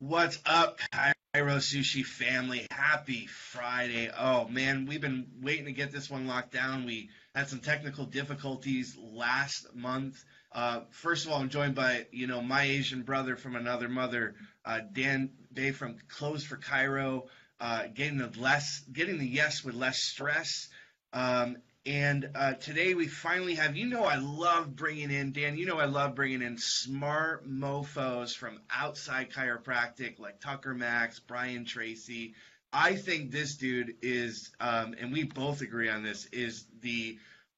What's up, Cairo Sushi family? Happy Friday. Oh, man, we've been waiting to get this one locked down. We had some technical difficulties last month. First of all, I'm joined by, my Asian brother from another mother, Dan Bae from Clothes for Cairo, getting the yes with less stress. Today we finally have, I love bringing in, Dan, I love bringing in smart mofos from outside chiropractic like Tucker Max, Brian Tracy. I think this dude is, and we both agree on this, is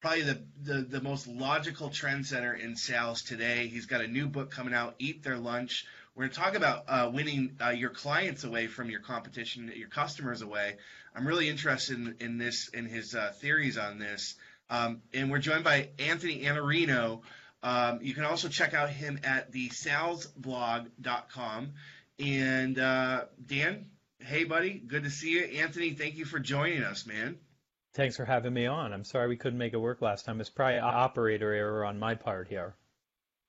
probably the most logical trendsetter in sales today. He's got a new book coming out, Eat Their Lunch. We're going to talk about winning your clients away from your competition, your customers away. I'm really interested in this, in his theories on this. And we're joined by Anthony Iannarino. You can also check out him at thesalesblog.com. And Dan, hey, buddy, good to see you. Anthony, thank you for joining us, man. Thanks for having me on. I'm sorry we couldn't make it work last time. It's probably an operator error on my part here.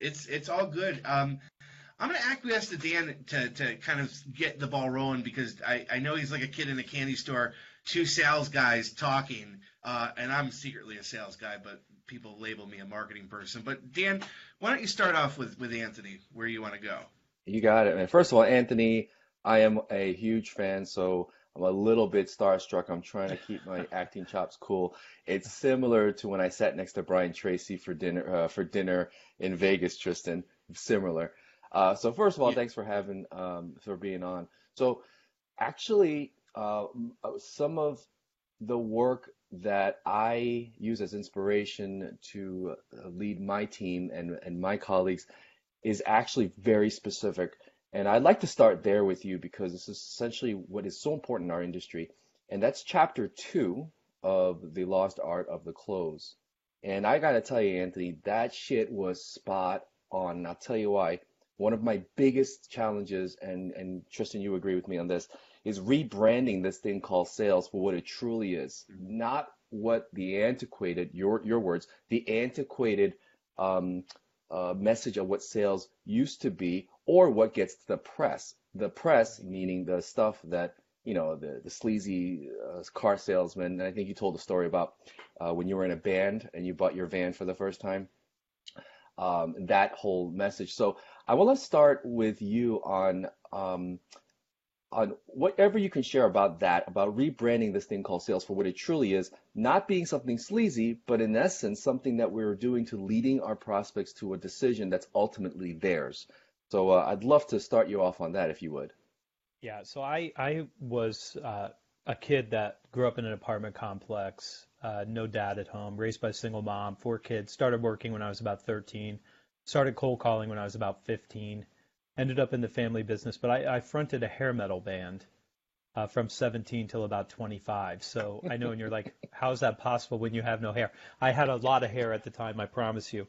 It's all good. I'm going to acquiesce to Dan to kind of get the ball rolling because I know he's like a kid in a candy store, two sales guys talking, and I'm secretly a sales guy, but people label me a marketing person. But, Dan, why don't you start off with Anthony, where you want to go? You got it, man. First of all, Anthony, I am a huge fan, so I'm a little bit starstruck. I'm trying to keep my acting chops cool. It's similar to when I sat next to Brian Tracy for dinner in Vegas, Tristan, similar. So first of all, thanks for having, for being on. So actually, some of the work that I use as inspiration to lead my team and my colleagues is actually very specific. And I'd like to start there with you because this is essentially what is so important in our industry. And that's chapter 2 of The Lost Art of the Close. And I got to tell you, Anthony, that shit was spot on. And I'll tell you why. One of my biggest challenges, and Tristan, you agree with me on this, is rebranding this thing called sales for what it truly is, not what the antiquated, your words, the antiquated message of what sales used to be or what gets to the press. The press meaning the stuff that, the sleazy car salesman, and I think you told a story about when you were in a band and you bought your van for the first time, that whole message. So I want to start with you on whatever you can share about that, about rebranding this thing called sales for what it truly is, not being something sleazy, but in essence, something that we're doing to leading our prospects to a decision that's ultimately theirs. So I'd love to start you off on that if you would. Yeah, so I was a kid that grew up in an apartment complex, no dad at home, raised by a single mom, 4 kids, started working when I was about 13. Started cold calling when I was about 15, ended up in the family business, but I fronted a hair metal band from 17 till about 25. So I know, and you're like, how is that possible when you have no hair? I had a lot of hair at the time, I promise you.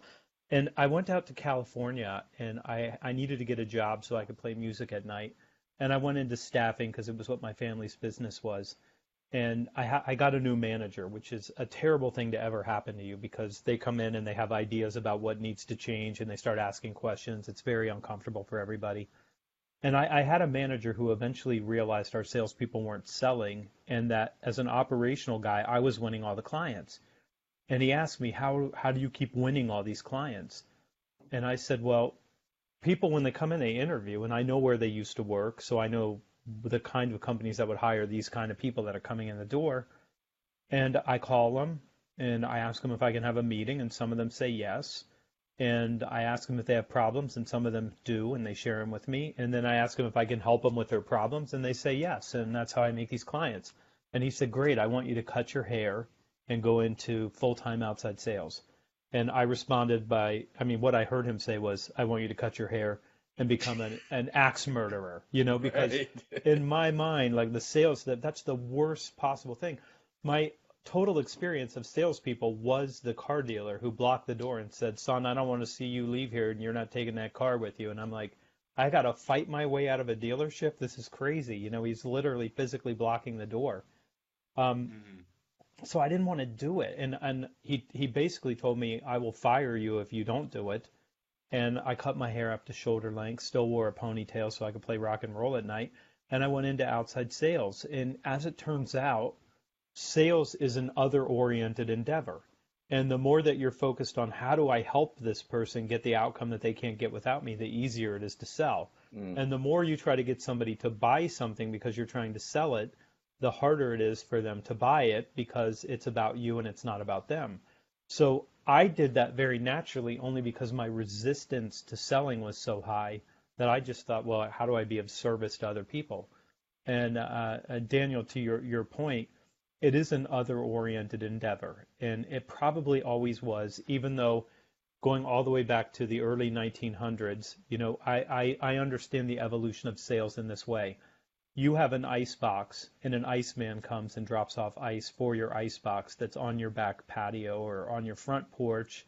And I went out to California, and I needed to get a job so I could play music at night. And I went into staffing because it was what my family's business was. And I got a new manager, which is a terrible thing to ever happen to you because they come in and they have ideas about what needs to change and they start asking questions. It's very uncomfortable for everybody. And I had a manager who eventually realized our salespeople weren't selling and that as an operational guy, I was winning all the clients. And he asked me, how do you keep winning all these clients? And I said, well, people, when they come in, they interview, and I know where they used to work, so I know the kind of companies that would hire these kind of people that are coming in the door. And I call them and I ask them if I can have a meeting, and some of them say yes. And I ask them if they have problems, and some of them do, and they share them with me. And then I ask them if I can help them with their problems, and they say yes. And that's how I make these clients. And he said, great, I want you to cut your hair and go into full-time outside sales. And I responded by, what I heard him say was, I want you to cut your hair and become an axe murderer, because right. In my mind, like the sales, that's the worst possible thing. My total experience of salespeople was the car dealer who blocked the door and said, son, I don't want to see you leave here and you're not taking that car with you. And I'm like, I got to fight my way out of a dealership. This is crazy. He's literally physically blocking the door. So I didn't want to do it. And he basically told me, I will fire you if you don't do it. and I cut my hair up to shoulder length, still wore a ponytail so I could play rock and roll at night, and I went into outside sales. And as it turns out, sales is an other-oriented endeavor. And the more that you're focused on how do I help this person get the outcome that they can't get without me, the easier it is to sell. Mm. And the more you try to get somebody to buy something because you're trying to sell it, the harder it is for them to buy it because it's about you and it's not about them. So I did that very naturally only because my resistance to selling was so high that I just thought, well, how do I be of service to other people? And Daniel, to your point, it is an other-oriented endeavor, and it probably always was, even though going all the way back to the early 1900s, you know, I understand the evolution of sales in this way. You have an ice box, and an iceman comes and drops off ice for your ice box that's on your back patio or on your front porch,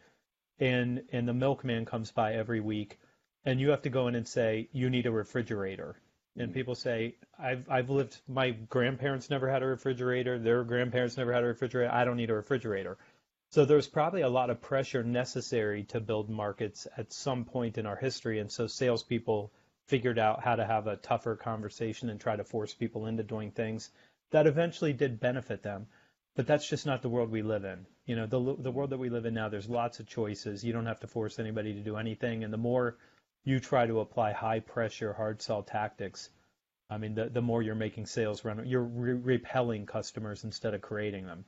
and the milkman comes by every week, and you have to go in and say, you need a refrigerator. And people say, I've lived, my grandparents never had a refrigerator, their grandparents never had a refrigerator, I don't need a refrigerator. So there's probably a lot of pressure necessary to build markets at some point in our history. And so salespeople figured out how to have a tougher conversation and try to force people into doing things that eventually did benefit them. But that's just not the world we live in. You know, the world that we live in now, there's lots of choices. You don't have to force anybody to do anything. And the more you try to apply high pressure, hard sell tactics, I mean, the more you're making sales run, you're repelling customers instead of creating them.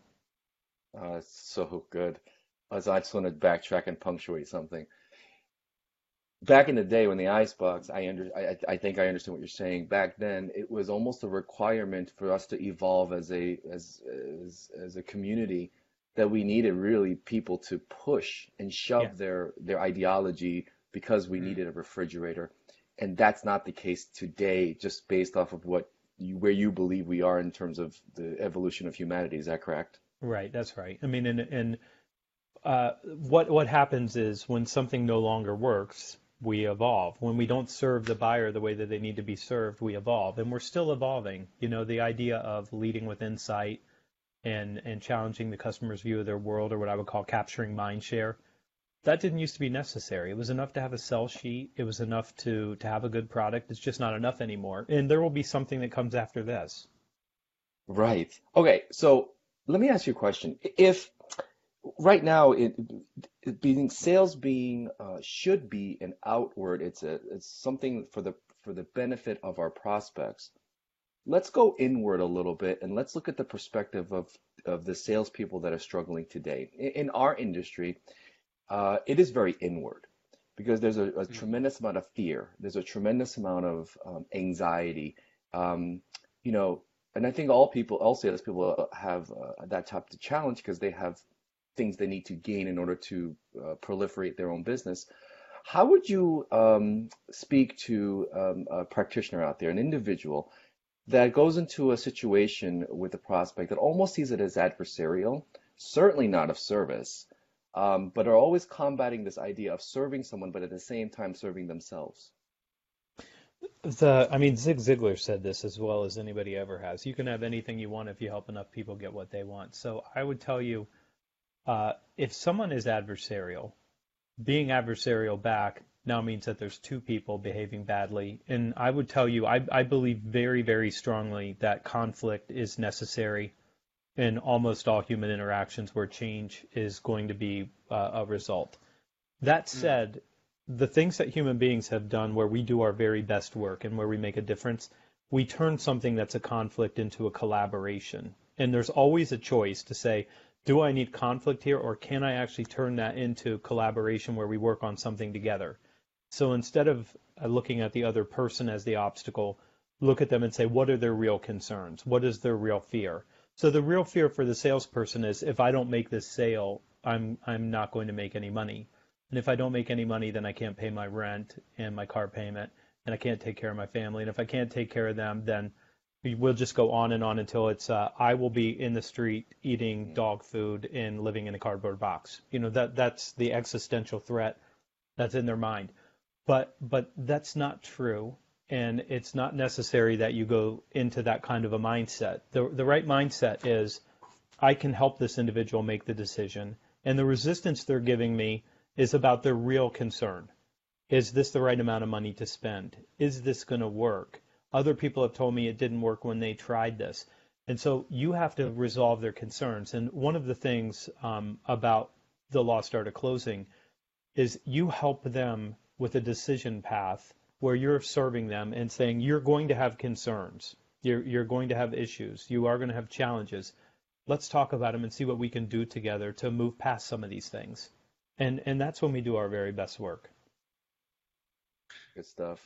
It's so good. I just want to backtrack and punctuate something. Back in the day when the icebox, I think I understand what you're saying. Back then, it was almost a requirement for us to evolve as a community that we needed really people to push and shove their ideology, because we needed a refrigerator. And that's not the case today, just based off of where you believe we are in terms of the evolution of humanity. Is that correct? Right, that's right. I mean, and what happens is when something no longer works, we evolve. When we don't serve the buyer the way that they need to be served, we evolve. And we're still evolving. You know, the idea of leading with insight and challenging the customer's view of their world, or what I would call capturing mind share, that didn't used to be necessary. It was enough to have a sell sheet. It was enough to have a good product. It's just not enough anymore. And there will be something that comes after this. Right. Okay. So let me ask you a question. If right now should be an outward, it's something for the benefit of our prospects. Let's go inward a little bit and let's look at the perspective of the salespeople that are struggling today in our industry. It is very inward because there's a tremendous amount of fear. There's a tremendous amount of anxiety, you know, and I think all salespeople have that type of challenge because they have things they need to gain in order to proliferate their own business. How would you speak to a practitioner out there, an individual that goes into a situation with a prospect that almost sees it as adversarial, certainly not of service, but are always combating this idea of serving someone, but at the same time serving themselves? Zig Ziglar said this as well as anybody ever has. You can have anything you want if you help enough people get what they want. So I would tell you, if someone is adversarial, being adversarial back now means that there's two people behaving badly. And I would tell you, I believe very, very strongly that conflict is necessary in almost all human interactions where change is going to be a result. That said, the things that human beings have done where we do our very best work and where we make a difference, we turn something that's a conflict into a collaboration. And there's always a choice to say, do I need conflict here, or can I actually turn that into collaboration where we work on something together? So instead of looking at the other person as the obstacle, look at them and say, what are their real concerns? What is their real fear? So the real fear for the salesperson is, if I don't make this sale, I'm not going to make any money. And if I don't make any money, then I can't pay my rent and my car payment, and I can't take care of my family. And if I can't take care of them, then we'll just go on and on until it's I will be in the street eating dog food and living in a cardboard box. You know, that's the existential threat that's in their mind. But that's not true. And it's not necessary that you go into that kind of a mindset. The right mindset is, I can help this individual make the decision. And the resistance they're giving me is about their real concern. Is this the right amount of money to spend? Is this going to work? Other people have told me it didn't work when they tried this. And so you have to resolve their concerns. And one of the things about The Lost Art of Closing is you help them with a decision path where you're serving them and saying, you're going to have concerns. You're going to have issues. You are going to have challenges. Let's talk about them and see what we can do together to move past some of these things. And that's when we do our very best work. Good stuff.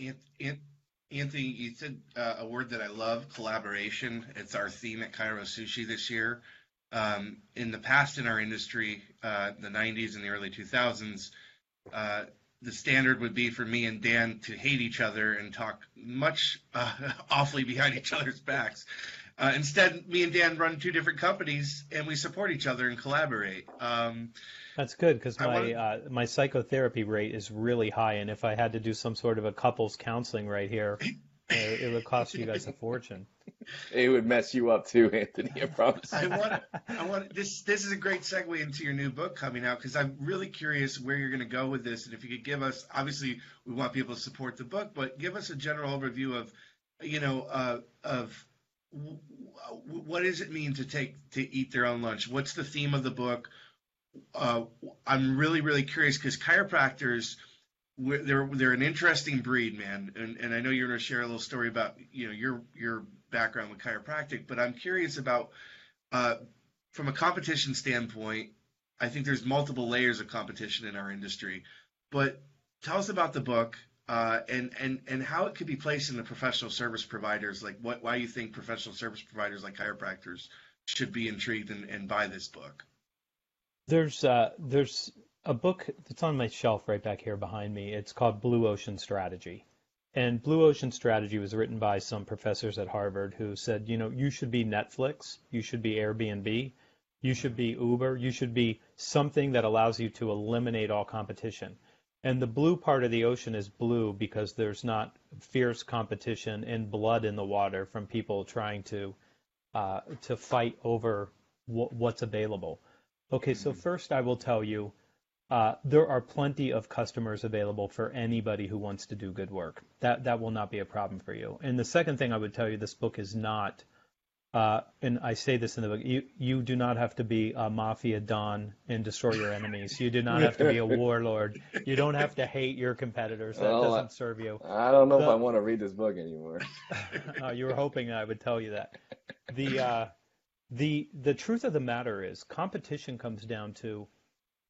Anthony, you said a word that I love, collaboration. It's our theme at Cairo Sushi this year. In the past in our industry, the 90s and the early 2000s, the standard would be for me and Dan to hate each other and talk much awfully behind each other's backs. Instead, me and Dan run two different companies, and we support each other and collaborate. That's good, because my psychotherapy rate is really high, and if I had to do some sort of a couples counseling right here, it would cost you guys a fortune. It would mess you up too, Anthony, I promise. This is a great segue into your new book coming out, because I'm really curious where you're going to go with this, and if you could give us, obviously we want people to support the book, but give us a general overview of, of what does it mean to eat their own lunch? What's the theme of the book? I'm really, really curious, because chiropractors, they're an interesting breed, man. And I know you're going to share a little story about your background with chiropractic, but I'm curious about from a competition standpoint. I think there's multiple layers of competition in our industry, but tell us about the book. And how it could be placed in the professional service providers, like why you think professional service providers like chiropractors should be intrigued and buy this book. There's a book that's on my shelf right back here behind me. It's called Blue Ocean Strategy. And Blue Ocean Strategy was written by some professors at Harvard who said, you should be Netflix, you should be Airbnb, you should be Uber, you should be something that allows you to eliminate all competition. And the blue part of the ocean is blue because there's not fierce competition and blood in the water from people trying to fight over what's available. Okay, so first I will tell you there are plenty of customers available for anybody who wants to do good work. That will not be a problem for you. And the second thing I would tell you, this book is not, and I say this in the book, you do not have to be a mafia don and destroy your enemies. You do not have to be a warlord. You don't have to hate your competitors. That doesn't serve you. I don't know if I want to read this book anymore. You were hoping I would tell you that. The truth of the matter is competition comes down to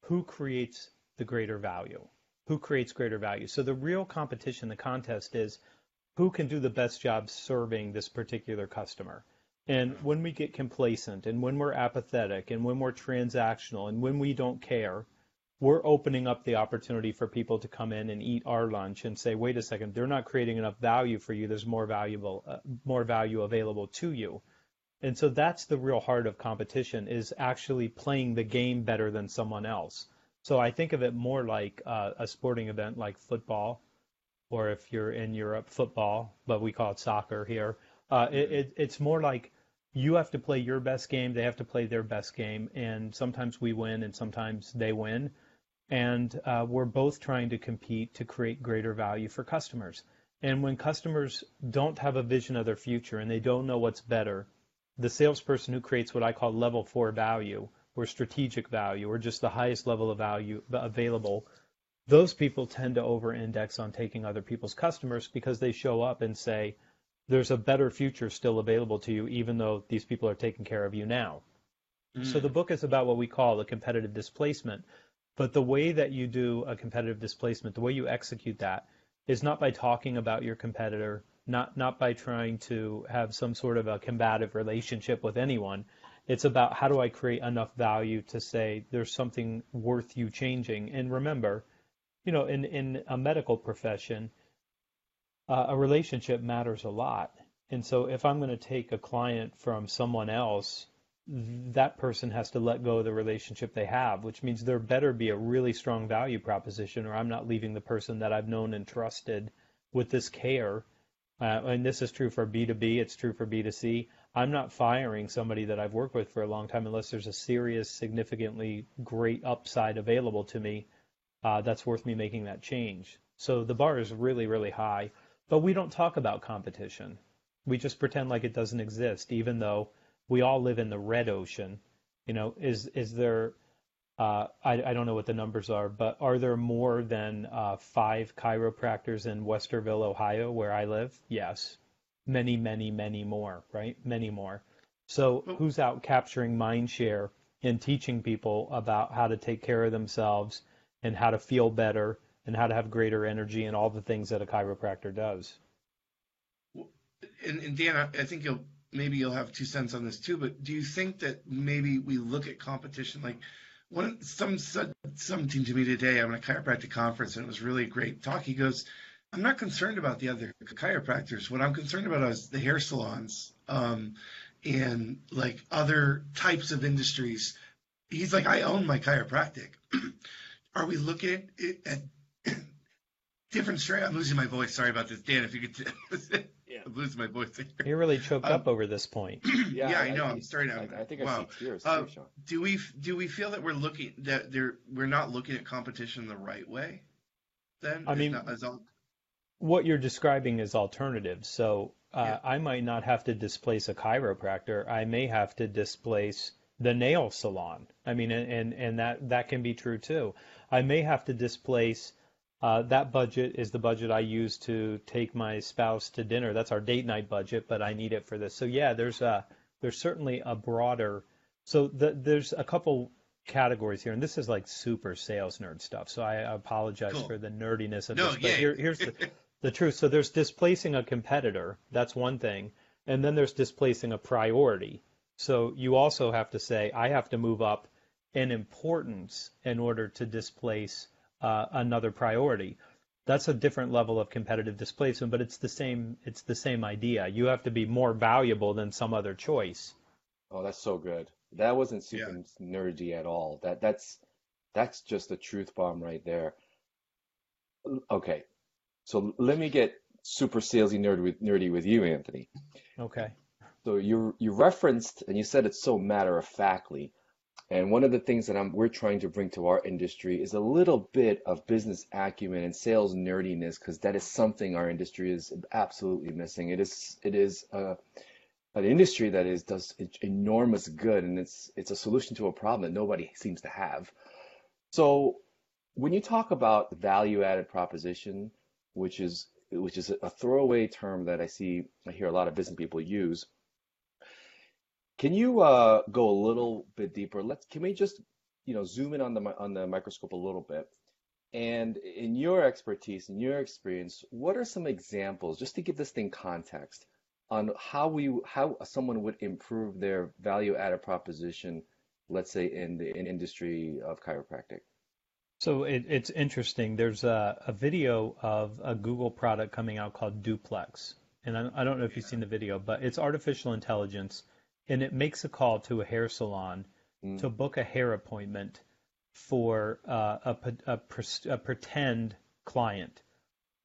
who creates the greater value. Who creates greater value? So the real competition, the contest, is who can do the best job serving this particular customer. And when we get complacent and when we're apathetic and when we're transactional and when we don't care, we're opening up the opportunity for people to come in and eat our lunch and say, wait a second, they're not creating enough value for you. There's more value available to you. And so that's the real heart of competition, is actually playing the game better than someone else. So I think of it more like a sporting event like football, or if you're in Europe, football, but we call it soccer here. It's more like you have to play your best game, they have to play their best game, and sometimes we win and sometimes they win, and we're both trying to compete to create greater value for customers. And when customers don't have a vision of their future and they don't know what's better, the salesperson who creates what I call level 4 value or strategic value or just the highest level of value available, those people tend to over-index on taking other people's customers because they show up and say, there's a better future still available to you, even though these people are taking care of you now. So the book is about what we call a competitive displacement. But the way that you do a competitive displacement, the way you execute that, is not by talking about your competitor, not by trying to have some sort of a combative relationship with anyone. It's about, how do I create enough value to say there's something worth you changing? And remember, in a medical profession, a relationship matters a lot. And so if I'm going to take a client from someone else, that person has to let go of the relationship they have, which means there better be a really strong value proposition, or I'm not leaving the person that I've known and trusted with this care. And this is true for B2B. It's true for B2C. I'm not firing somebody that I've worked with for a long time unless there's a serious, significantly great upside available to me that's worth me making that change. So the bar is really, really high, but we don't talk about competition. We just pretend like it doesn't exist, even though we all live in the red ocean. You know, is there, I don't know what the numbers are, but are there more than 5 chiropractors in Westerville, Ohio, where I live? Yes. Many, many, many more, right? Many more. So who's out capturing mind share and teaching people about how to take care of themselves and how to feel better and how to have greater energy and all the things that a chiropractor does? And Dan, I think you'll have 2 cents on this too, but do you think that maybe we look at competition like someone came to me today, I'm at a chiropractic conference and it was really a great talk. He goes, I'm not concerned about the other chiropractors. What I'm concerned about is the hair salons and like other types of industries. He's like, I own my chiropractic. Are we looking at different strategies? I'm losing my voice. Sorry about this, Dan, if you could yeah. I'm losing my voice here. You're really choked up over this point. Yeah, I know. I'm starting out. I think I see tears. Sean. Do we feel that we're looking that we're not looking at competition the right way? Then I mean, what you're describing is alternatives. So yeah. I might not have to displace a chiropractor. I may have to displace the nail salon. I mean, and that can be true too. I may have to displace. That budget is the budget I use to take my spouse to dinner. That's our date night budget, but I need it for this. So yeah, there's certainly a broader. So there's a couple categories here, and this is like super sales nerd stuff. So I apologize for the nerdiness of this, but yeah. Here's the truth. So there's displacing a competitor. That's one thing, and then there's displacing a priority. So you also have to say I have to move up in importance in order to displace. Another priority. That's a different level of competitive displacement, but it's the same idea. You have to be more valuable than some other choice. Oh, that's so good. That wasn't super nerdy at all. That's just a truth bomb right there. Okay. So let me get super salesy nerdy with you, Anthony. Okay. So you referenced and you said it so matter-of-factly. And one of the things that we're trying to bring to our industry is a little bit of business acumen and sales nerdiness, because that is something our industry is absolutely missing. It is an industry that does enormous good, and it's a solution to a problem that nobody seems to have. So when you talk about value-added proposition, which is a throwaway term that I hear a lot of business people use. Can you go a little bit deeper? Can we just, zoom in on the microscope a little bit? And in your expertise, in your experience, what are some examples, just to give this thing context, on how someone would improve their value-added proposition, let's say in the industry of chiropractic? So it's interesting. There's a video of a Google product coming out called Duplex, and I don't know if you've seen the video, but it's artificial intelligence. And it makes a call to a hair salon to book a hair appointment for a pretend client.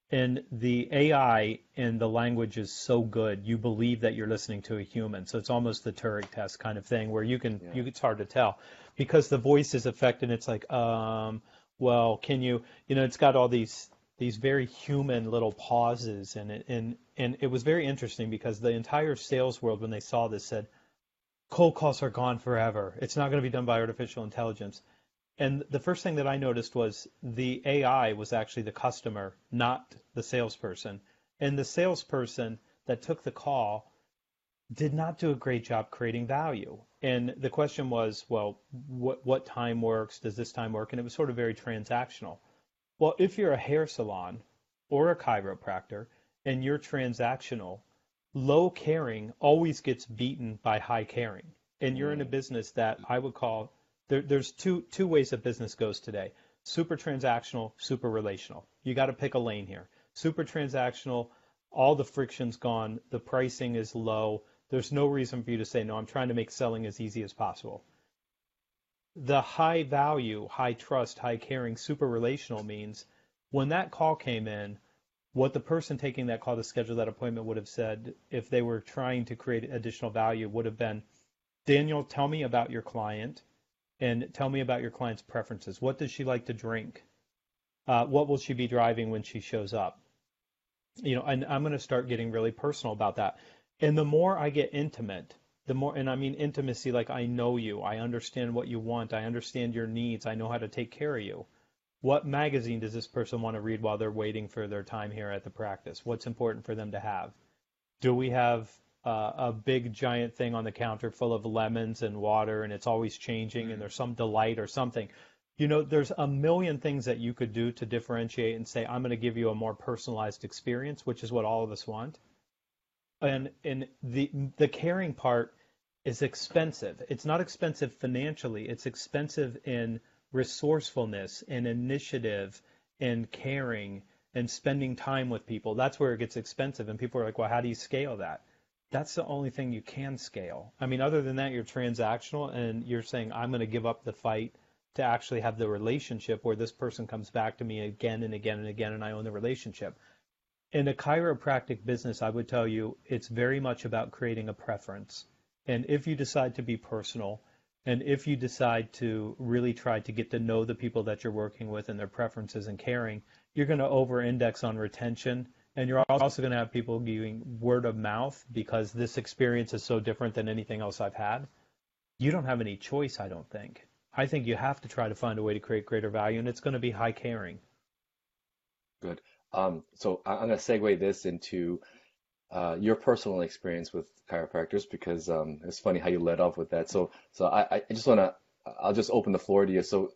And the AI and the language is so good, you believe that you're listening to a human. So it's almost the Turing test kind of thing where it's hard to tell because the voice is affected. It's like, well, can you, it's got all these very human little pauses. And it was very interesting because the entire sales world, when they saw this, said, cold calls are gone forever. It's not going to be done by artificial intelligence. And the first thing that I noticed was the AI was actually the customer, not the salesperson. And the salesperson that took the call did not do a great job creating value. And the question was, well, what time works? Does this time work? And it was sort of very transactional. Well, if you're a hair salon or a chiropractor and you're transactional, low caring always gets beaten by high caring. And you're in a business that I would call, there's two ways that business goes today. Super transactional, super relational. You got to pick a lane here. Super transactional, all the friction's gone. The pricing is low. There's no reason for you to say, no, I'm trying to make selling as easy as possible. The high value, high trust, high caring, super relational means when that call came in, what the person taking that call to schedule that appointment would have said if they were trying to create additional value would have been, Daniel, tell me about your client and tell me about your client's preferences. What does she like to drink? What will she be driving when she shows up? You know, and I'm going to start getting really personal about that. And the more I get intimate, the more, and I mean intimacy, like I know you, I understand what you want, I understand your needs, I know how to take care of you. What magazine does this person want to read while they're waiting for their time here at the practice? What's important for them to have? Do we have a big giant thing on the counter full of lemons and water, and it's always changing, and there's some delight or something? You know, there's a million things that you could do to differentiate and say, I'm going to give you a more personalized experience, which is what all of us want. And the caring part is expensive. It's not expensive financially. It's expensive in resourcefulness and initiative and caring and spending time with people. That's where it gets expensive. And people are like, well, how do you scale that? That's the only thing you can scale. I mean, other than that, you're transactional and you're saying, I'm going to give up the fight to actually have the relationship where this person comes back to me again and again and again, and I own the relationship. In a chiropractic business, I would tell you it's very much about creating a preference. And if you decide to be personal, and if you decide to really try to get to know the people that you're working with and their preferences and caring, you're going to over-index on retention. And you're also going to have people giving word of mouth because this experience is so different than anything else I've had. You don't have any choice, I don't think. I think you have to try to find a way to create greater value, and it's going to be high caring. Good. So I'm going to segue this into your personal experience with chiropractors, because it's funny how you led off with that. So I just want to, I'll just open the floor to you. So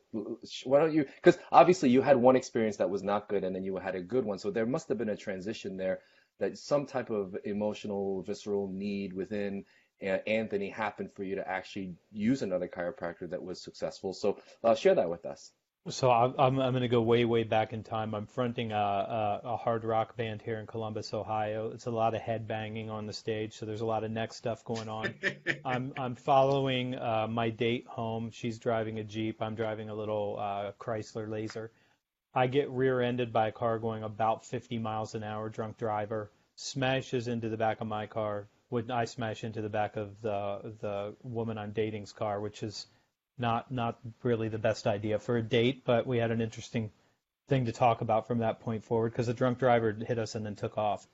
why don't you, because obviously you had one experience that was not good and then you had a good one. So there must have been a transition there, that some type of emotional, visceral need within Anthony happened for you to actually use another chiropractor that was successful. So share that with us. So I'm going to go way back in time. I'm fronting a hard rock band here in Columbus, Ohio. It's a lot of head banging on the stage, so there's a lot of neck stuff going on. I'm following my date home. She's driving a Jeep. I'm driving a little Chrysler Laser. I get rear-ended by a car going about 50 miles an hour. Drunk driver smashes into the back of my car. When I smash into the back of the woman I'm dating's car, which is not really the best idea for a date, but we had an interesting thing to talk about from that point forward, because the drunk driver hit us and then took off.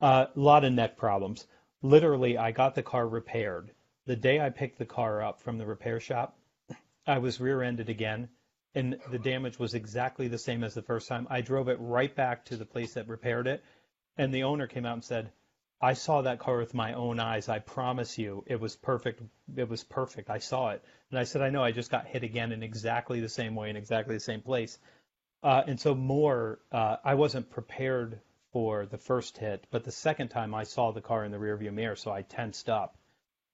A lot of neck problems. Literally, I got the car repaired. The day I picked the car up from the repair shop, I was rear-ended again, and the damage was exactly the same as the first time. I drove it right back to the place that repaired it, and the owner came out and said, I saw that car with my own eyes. I promise you, it was perfect. It was perfect. I saw it. And I said, I know, I just got hit again in exactly the same way in exactly the same place. And so I wasn't prepared for the first hit, but the second time I saw the car in the rearview mirror, so I tensed up.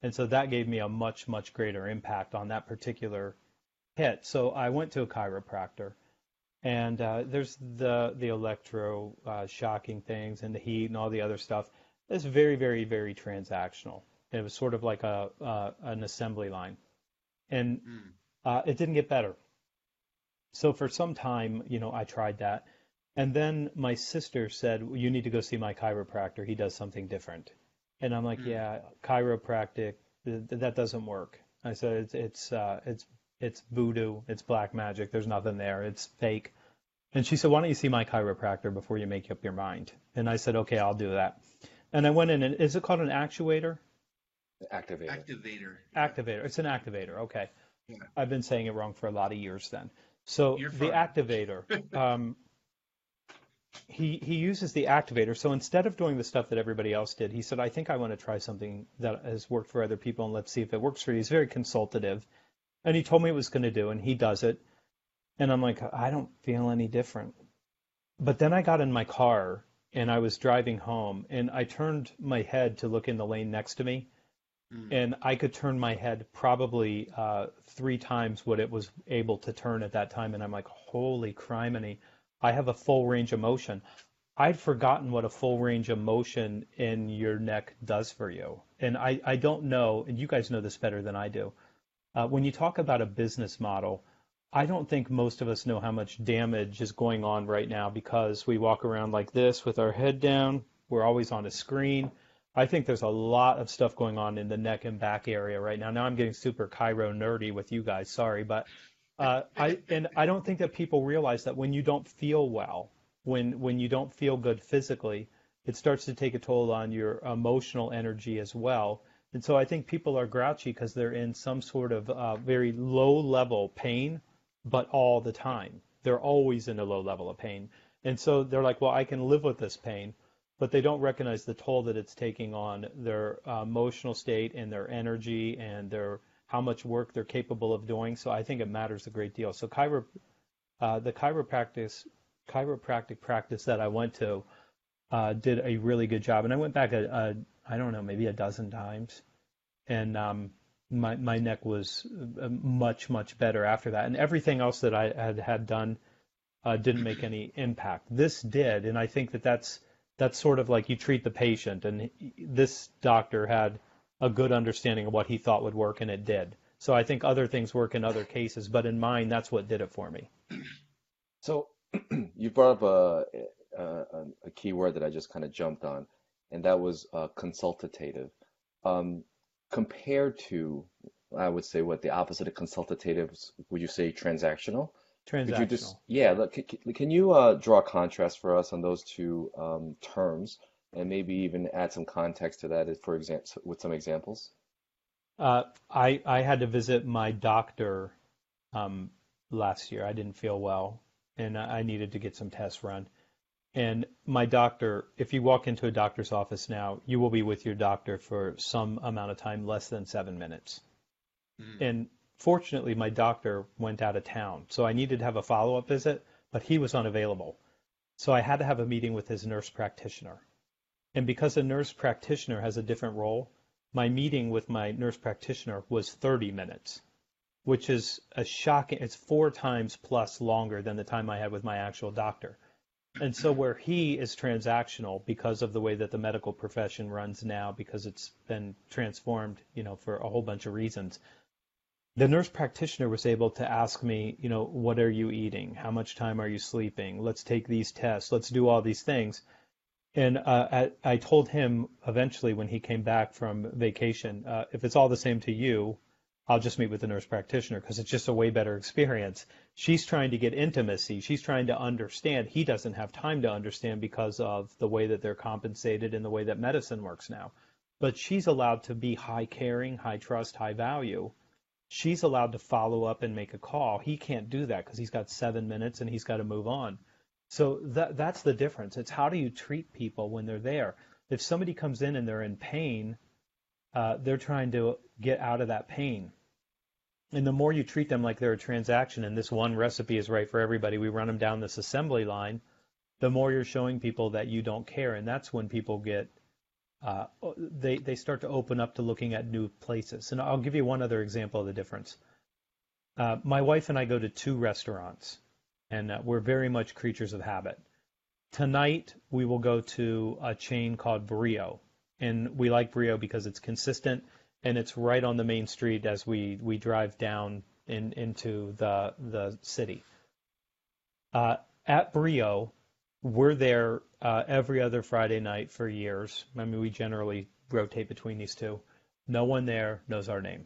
And so that gave me a much, much greater impact on that particular hit. So I went to a chiropractor. And there's the electro shocking things and the heat and all the other stuff. It's very, very, very transactional. It was sort of like an assembly line. And it didn't get better. So for some time, you know, I tried that. And then my sister said, well, you need to go see my chiropractor. He does something different. And I'm like, yeah, chiropractic, that doesn't work. I said, it's voodoo. It's black magic. There's nothing there. It's fake. And she said, why don't you see my chiropractor before you make up your mind? And I said, okay, I'll do that. And I went in, and is it called an actuator? Activator. Yeah. Activator. It's an activator. Okay. Yeah. I've been saying it wrong for a lot of years then. So the activator, he uses the activator. So instead of doing the stuff that everybody else did, he said, I think I want to try something that has worked for other people, and let's see if it works for you. He's very consultative. And he told me it was going to do, and he does it. And I'm like, I don't feel any different. But then I got in my car, and I was driving home, and I turned my head to look in the lane next to me, and I could turn my head probably 3 times what it was able to turn at that time, and I'm like, holy criminy, I have a full range of motion. I'd forgotten what a full range of motion in your neck does for you, and I don't know, and you guys know this better than I do, when you talk about a business model, I don't think most of us know how much damage is going on right now, because we walk around like this with our head down. We're always on a screen. I think there's a lot of stuff going on in the neck and back area right now. Now I'm getting super chiro nerdy with you guys. Sorry, but And I don't think that people realize that when you don't feel well, when you don't feel good physically, it starts to take a toll on your emotional energy as well. And so I think people are grouchy because they're in some sort of very low level pain, but all the time. They're always in a low level of pain. And so they're like, well, I can live with this pain, but they don't recognize the toll that it's taking on their emotional state and their energy and their how much work they're capable of doing. So I think it matters a great deal. So the chiropractic practice that I went to did a really good job. And I went back I don't know, maybe a dozen times. And my neck was much, much better after that. And everything else that I had done didn't make any impact. This did. And I think that that's sort of like you treat the patient. And this doctor had a good understanding of what he thought would work, and it did. So I think other things work in other cases. But in mine, that's what did it for me. So you brought up a key word that I just kind of jumped on. And that was consultative, compared to, I would say, what the opposite of consultative, would you say transactional? Transactional. Can you draw a contrast for us on those two terms, and maybe even add some context to that, for example, with some examples? I had to visit my doctor last year. I didn't feel well, and I needed to get some tests run. And my doctor, if you walk into a doctor's office now, you will be with your doctor for some amount of time, less than 7 minutes. Mm. And fortunately, my doctor went out of town. So I needed to have a follow-up visit, but he was unavailable. So I had to have a meeting with his nurse practitioner. And because a nurse practitioner has a different role, my meeting with my nurse practitioner was 30 minutes, which is a shocking, it's 4 times plus longer than the time I had with my actual doctor. And so where he is transactional because of the way that the medical profession runs now, because it's been transformed, for a whole bunch of reasons, the nurse practitioner was able to ask me, what are you eating? How much time are you sleeping? Let's take these tests. Let's do all these things. And I told him eventually when he came back from vacation, if it's all the same to you, I'll just meet with the nurse practitioner because it's just a way better experience. She's trying to get intimacy. She's trying to understand. He doesn't have time to understand because of the way that they're compensated and the way that medicine works now. But she's allowed to be high caring, high trust, high value. She's allowed to follow up and make a call. He can't do that because he's got 7 minutes and he's got to move on. So that's the difference. It's how do you treat people when they're there? If somebody comes in and they're in pain, they're trying to get out of that pain. And the more you treat them like they're a transaction, and this one recipe is right for everybody, we run them down this assembly line, the more you're showing people that you don't care. And that's when people get, they start to open up to looking at new places. And I'll give you one other example of the difference. My wife and I go to 2 restaurants, and we're very much creatures of habit. Tonight, we will go to a chain called Brio. And we like Brio because it's consistent and it's right on the main street as we drive down into the city. At Brio, we're there every other Friday night for years. I mean, we generally rotate between these 2. No one there knows our name.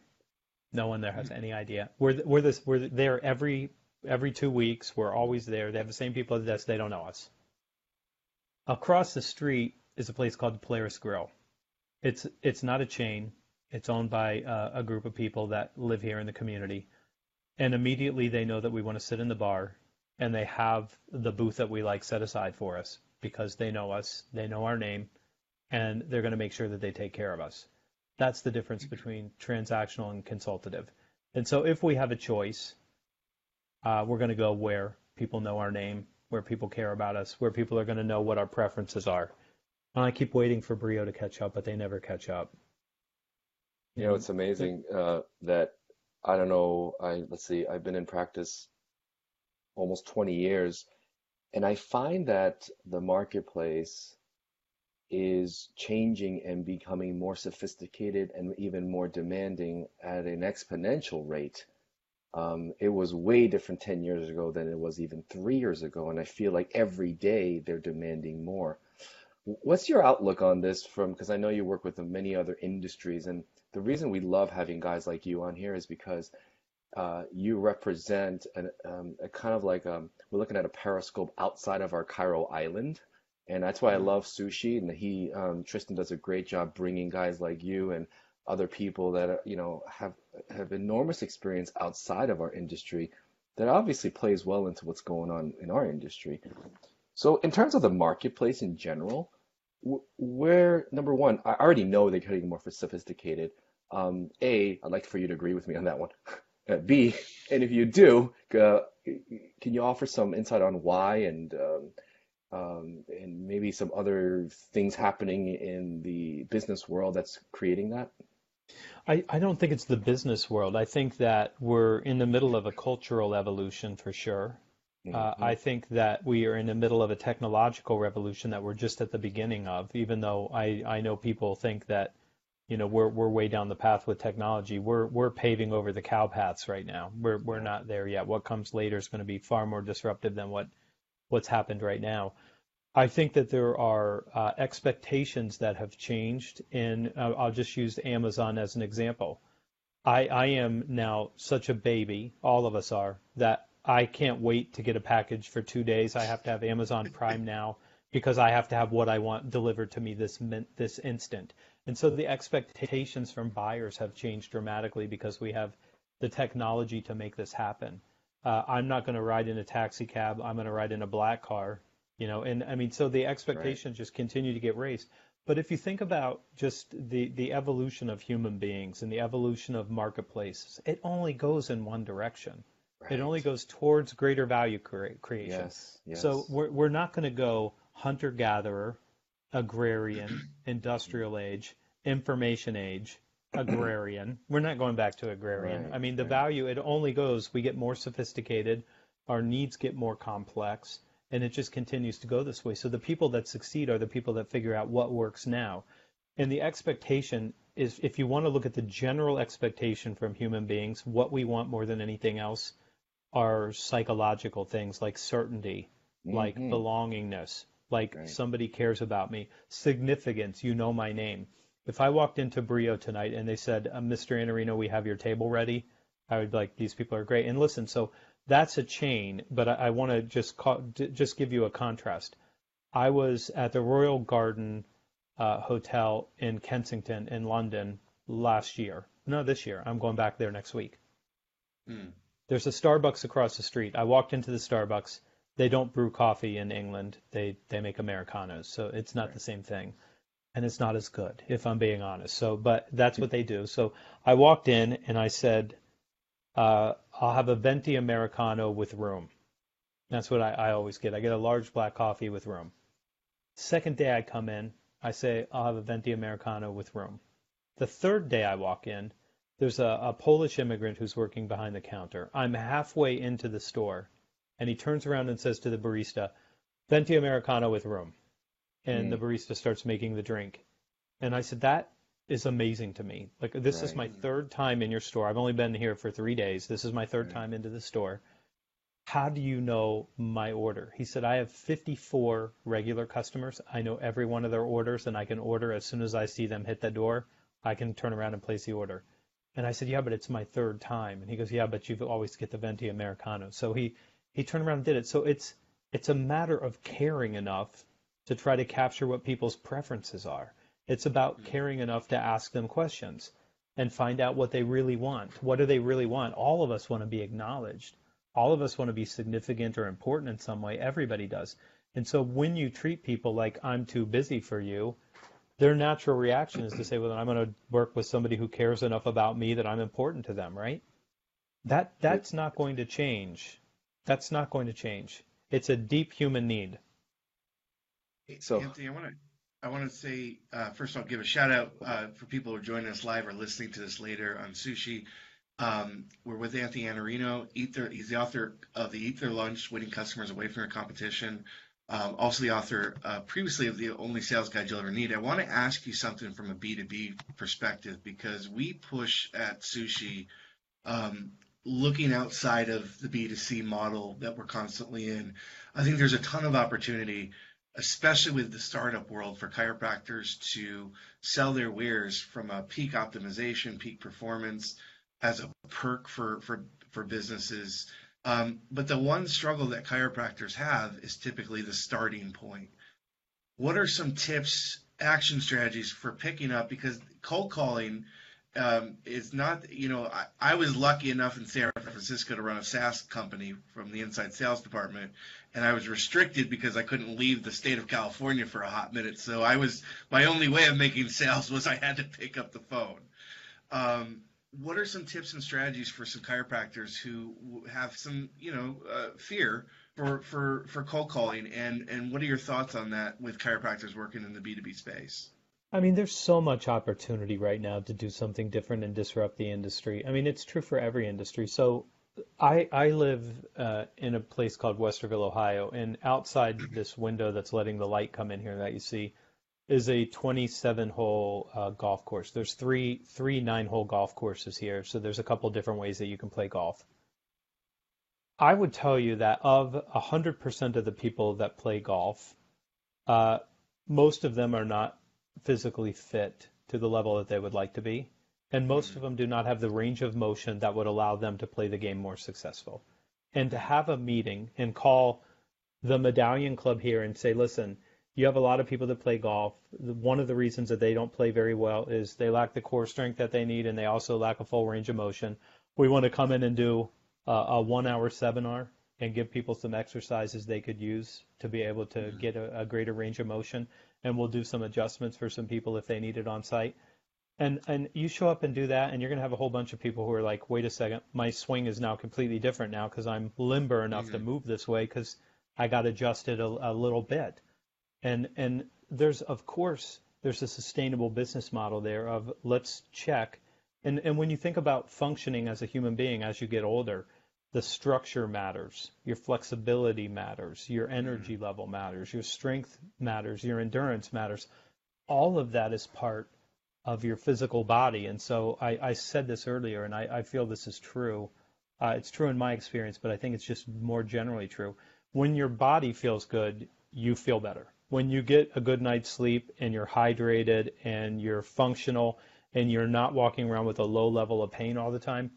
No one there has any idea. We're there every 2 weeks. We're always there. They have the same people at the desk. They don't know us. Across the street is a place called the Polaris Grill. It's not a chain. It's owned by a group of people that live here in the community. And immediately they know that we want to sit in the bar, and they have the booth that we like set aside for us because they know us, they know our name, and they're going to make sure that they take care of us. That's the difference between transactional and consultative. And so if we have a choice, we're going to go where people know our name, where people care about us, where people are going to know what our preferences are. And I keep waiting for Brio to catch up, but they never catch up. You know, it's amazing that, I don't know, let's see, I've been in practice almost 20 years, and I find that the marketplace is changing and becoming more sophisticated and even more demanding at an exponential rate. It was way different 10 years ago than it was even 3 years ago, and I feel like every day they're demanding more. What's your outlook on this because I know you work with many other industries, and the reason we love having guys like you on here is because you represent a kind of like we're looking at a periscope outside of our Cairo island. And that's why I love sushi. And Tristan does a great job bringing guys like you and other people that are, have enormous experience outside of our industry that obviously plays well into what's going on in our industry. So in terms of the marketplace in general, where, number one, I already know they're getting more sophisticated. A, I'd like for you to agree with me on that one. B, and if you do, can you offer some insight on why and maybe some other things happening in the business world that's creating that? I don't think it's the business world. I think that we're in the middle of a cultural evolution for sure. Mm-hmm. I think that we are in the middle of a technological revolution that we're just at the beginning of, even though I know people think that, we're way down the path with technology. We're paving over the cow paths right now. We're not there yet. What comes later is going to be far more disruptive than what's happened right now. I think that there are expectations that have changed, and I'll just use Amazon as an example. I am now such a baby, all of us are, that I can't wait to get a package for 2 days. I have to have Amazon Prime now because I have to have what I want delivered to me this instant. And so the expectations from buyers have changed dramatically because we have the technology to make this happen. I'm not going to ride in a taxi cab. I'm going to ride in a black car. And I mean, so the expectations just continue to get raised. But if you think about just the evolution of human beings and the evolution of marketplaces, it only goes in one direction. Right. It only goes towards greater value creation. Yes. So we're not going to go hunter-gatherer, agrarian, industrial age, information age, agrarian. We're not going back to agrarian. Right. I mean, the value, it only goes, we get more sophisticated, our needs get more complex. And it just continues to go this way. So the people that succeed are the people that figure out what works now. And the expectation is, if you want to look at the general expectation from human beings, what we want more than anything else are psychological things like certainty, like belongingness, like somebody cares about me, significance, you know my name. If I walked into Brio tonight and they said, Mr. Iannarino, we have your table ready, I would be like, these people are great. And listen, so that's a chain, but I want to just give you a contrast. I was at the Royal Garden Hotel in Kensington in London this year. I'm going back there next week. There's a Starbucks across the street. I walked into the Starbucks. They don't brew coffee in England. They make Americanos, so it's not the same thing. And it's not as good, if I'm being honest. So, but that's what they do. So I walked in and I said, I'll have a venti Americano with room. That's what I always get. I get a large black coffee with room. Second day I come in, I say, I'll have a venti Americano with room. The third day I walk in, there's a Polish immigrant who's working behind the counter. I'm halfway into the store, and he turns around and says to the barista, venti Americano with room. And the barista starts making the drink. And I said, that is amazing to me. Like, this is my third time in your store. I've only been here for 3 days. This is my third time into the store. How do you know my order? He said, I have 54 regular customers. I know every one of their orders, and I can order as soon as I see them hit the door. I can turn around and place the order. And I said, yeah, but it's my third time. And he goes, yeah, but you've always get the venti Americano. So he turned around and did it. So it's a matter of caring enough to try to capture what people's preferences are. It's about caring enough to ask them questions and find out what they really want. What do they really want? All of us want to be acknowledged. All of us want to be significant or important in some way. Everybody does. And so when you treat people like I'm too busy for you, their natural reaction is to say, well, then I'm going to work with somebody who cares enough about me that I'm important to them, right? That's not going to change. That's not going to change. It's a deep human need. Hey, so, Anthony, I want to say, first of all, give a shout out for people who are joining us live or listening to this later on Sushi. We're with Anthony Iannarino. He's the author of the Eat Their Lunch, Winning Customers Away from Their Competition. Also the author previously of The Only Sales Guide You'll Ever Need. I want to ask you something from a B2B perspective, because we push at Sushi looking outside of the B2C model that we're constantly in. I think there's a ton of opportunity, especially with the startup world, for chiropractors to sell their wares from a peak optimization, peak performance as a perk for for businesses. But the one struggle that chiropractors have is typically the starting point. What are some tips, action strategies for picking up? Because cold calling is not, you know, I was lucky enough in San Francisco to run a SaaS company from the inside sales department, and I was restricted because I couldn't leave the state of California for a hot minute. So I was, my only way of making sales was I had to pick up the phone. What are some tips and strategies for some chiropractors who have some, you know, fear for cold calling, and what are your thoughts on that with chiropractors working in the B2B space? I mean, there's so much opportunity right now to do something different and disrupt the industry. I mean, it's true for every industry. So I live in a place called Westerville, Ohio, and outside this window that's letting the light come in here that you see is a 27-hole golf course. There's three 9-hole golf courses here, so there's a couple different ways that you can play golf. I would tell you that of 100% of the people that play golf, most of them are not physically fit to the level that they would like to be, and most of them do not have the range of motion that would allow them to play the game more successful. And to have a meeting and call the Medallion Club here and say, listen, you have a lot of people that play golf. One of the reasons that they don't play very well is they lack the core strength that they need, and they also lack a full range of motion. We want to come in and do a 1-hour seminar and give people some exercises they could use to be able to get a greater range of motion, and we'll do some adjustments for some people if they need it on site. And you show up and do that, and you're going to have a whole bunch of people who are like, wait a second, my swing is now completely different now because I'm limber enough to move this way because I got adjusted a little bit. And there's, of course, there's a sustainable business model there of let's check. And when you think about functioning as a human being as you get older, the structure matters, your flexibility matters, your energy level matters, your strength matters, your endurance matters. All of that is part of your physical body. And so I said this earlier, and I feel this is true. It's true in my experience, but I think it's just more generally true. When your body feels good, you feel better. When you get a good night's sleep and you're hydrated and you're functional and you're not walking around with a low level of pain all the time,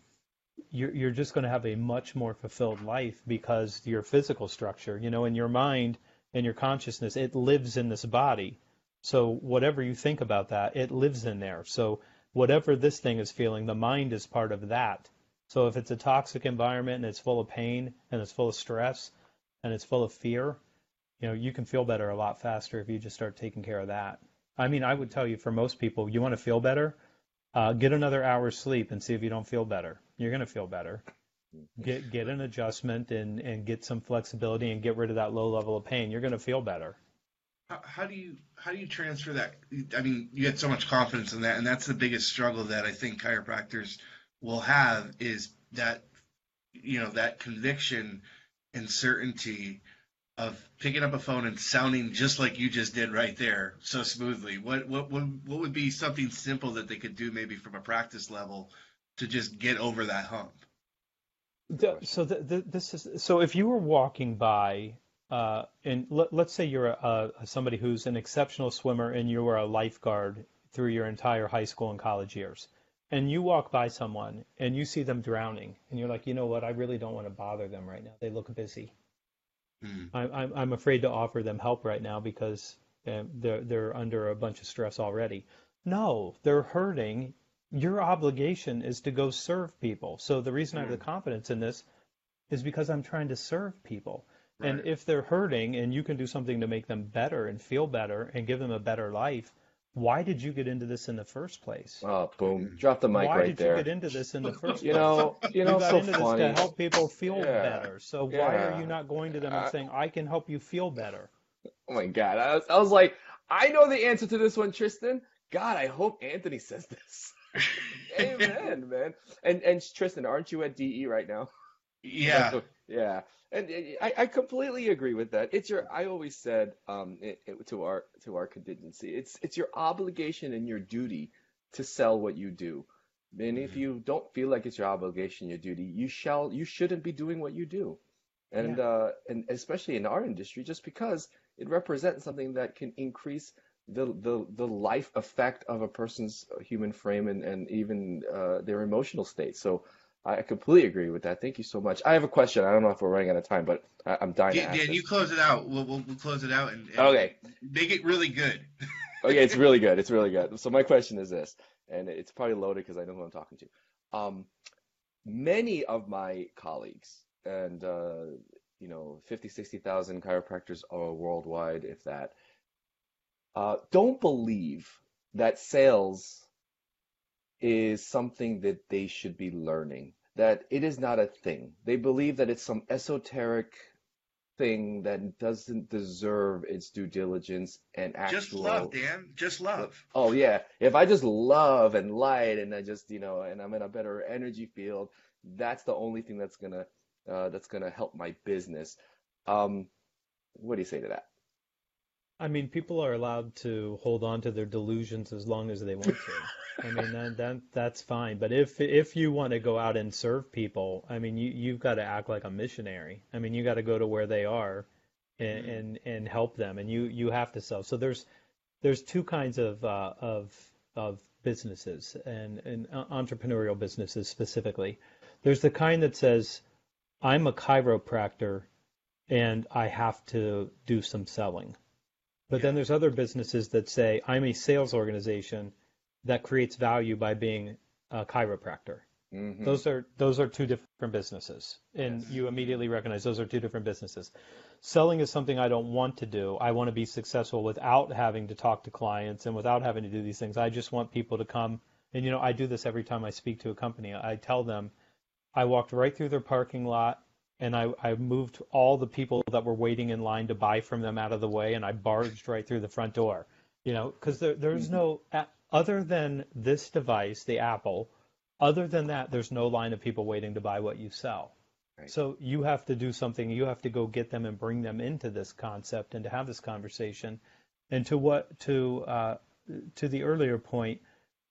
you're just going to have a much more fulfilled life because your physical structure, you know, and your mind and your consciousness, it lives in this body. So whatever you think about that, it lives in there. So whatever this thing is feeling, the mind is part of that. So if it's a toxic environment and it's full of pain and it's full of stress and it's full of fear, you know, you can feel better a lot faster if you just start taking care of that. I mean, I would tell you for most people, you want to feel better, get another hour's sleep and see if you don't feel better. You're going to feel better. Get an adjustment and get some flexibility and get rid of that low level of pain. You're going to feel better. How do you transfer that? I mean, you had so much confidence in that, and that's the biggest struggle that I think chiropractors will have is that, you know, that conviction and certainty of picking up a phone and sounding just like you just did right there so smoothly. What would be something simple that they could do maybe from a practice level to just get over that hump? So if you were walking by and let's say you're somebody who's an exceptional swimmer and you were a lifeguard through your entire high school and college years, and you walk by someone and you see them drowning and you're like, you know what, I really don't want to bother them right now. They look busy. I'm afraid to offer them help right now because they're under a bunch of stress already. No, they're hurting. Your obligation is to go serve people. So the reason I have the confidence in this is because I'm trying to serve people. Right. And if they're hurting and you can do something to make them better and feel better and give them a better life, why did you get into this in the first place? Oh, boom. Drop the mic right there. Why did you get into this in the first place? You know, it's so funny. You got into this to help people feel better. So why are you not going to them and saying, I can help you feel better? Oh, my God. I was like, I know the answer to this one, Tristan. God, I hope Anthony says this. Amen, man. And Tristan, aren't you at DE right now? Yeah. Yeah. And I completely agree with that. It's your, I always said to our contingency, it's your obligation and your duty to sell what you do. And if you don't feel like it's your obligation, your duty, you shouldn't be doing what you do. And and especially in our industry, just because it represents something that can increase the life effect of a person's human frame and even their emotional state. So I completely agree with that. Thank you so much. I have a question. I don't know if we're running out of time, but I'm dying to ask Dan, you close it out. We'll close it out and okay. Make it really good. Okay, it's really good. It's really good. So my question is this, and it's probably loaded because I know who I'm talking to. Many of my colleagues and, 50,000 to 60,000 chiropractors are worldwide, if that, don't believe that sales is something that they should be learning, that it is not a thing. They believe that it's some esoteric thing that doesn't deserve its due diligence and actual. Just love, Dan. Just love. Oh, yeah. If I just love and light and I just, and I'm in a better energy field, that's the only thing that's going to help my business. What do you say to that? I mean, people are allowed to hold on to their delusions as long as they want to. I mean, that's fine. But if you want to go out and serve people, I mean, you've got to act like a missionary. I mean, you got to go to where they are and help them. And you have to sell. So there's two kinds of businesses and entrepreneurial businesses specifically. There's the kind that says, I'm a chiropractor and I have to do some selling. But then there's other businesses that say, I'm a sales organization that creates value by being a chiropractor. Mm-hmm. Those are two different businesses. And you immediately recognize those are two different businesses. Selling is something I don't want to do. I want to be successful without having to talk to clients and without having to do these things. I just want people to come. And, I do this every time I speak to a company. I tell them, I walked right through their parking lot. And I moved all the people that were waiting in line to buy from them out of the way, and I barged right through the front door, because there's no, other than this device, the Apple, other than that, there's no line of people waiting to buy what you sell. Right. So you have to do something. You have to go get them and bring them into this concept and to have this conversation. And to the earlier point,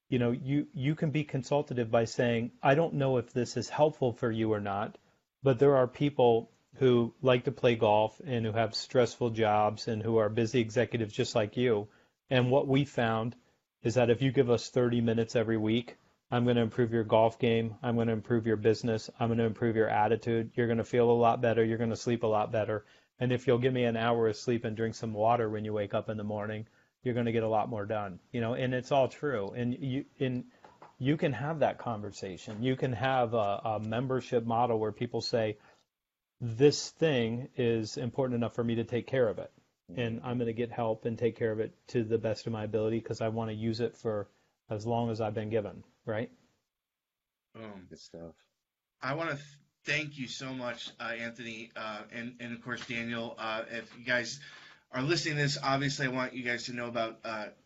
you can be consultative by saying, I don't know if this is helpful for you or not. But there are people who like to play golf and who have stressful jobs and who are busy executives just like you. And what we found is that if you give us 30 minutes every week, I'm going to improve your golf game. I'm going to improve your business. I'm going to improve your attitude. You're going to feel a lot better. You're going to sleep a lot better. And if you'll give me an hour of sleep and drink some water when you wake up in the morning, you're going to get a lot more done. And it's all true. And you can have that conversation. You can have a membership model where people say, this thing is important enough for me to take care of it. And I'm going to get help and take care of it to the best of my ability because I want to use it for as long as I've been given, right? Good stuff. I want to thank you so much, Anthony, and of course, Daniel. If you guys are listening to this, obviously I want you guys to know about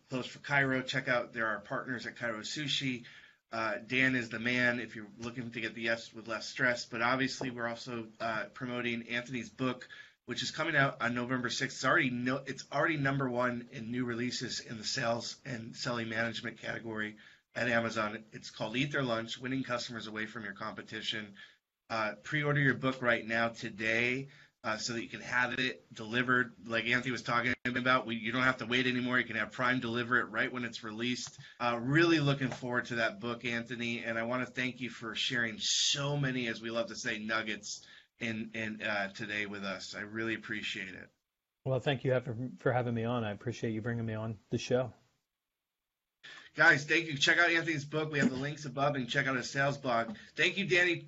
Clothes for Cairo. Check out, they're our partners at Cairo Sushi. Dan is the man if you're looking to get the yes with less stress. But obviously, we're also promoting Anthony's book, which is coming out on November 6th. It's already #1 in new releases in the sales and selling management category at Amazon. It's called Eat Their Lunch, Winning Customers Away from Your Competition. Pre-order your book right now today so that you can have it delivered. Like Anthony was talking about, you don't have to wait anymore. You can have Prime deliver it right when it's released. Really looking forward to that book, Anthony. And I want to thank you for sharing so many, as we love to say, nuggets in today with us. I really appreciate it. Well, thank you for having me on. I appreciate you bringing me on the show. Guys, thank you. Check out Anthony's book. We have the links above, and check out his sales blog. Thank you, Danny.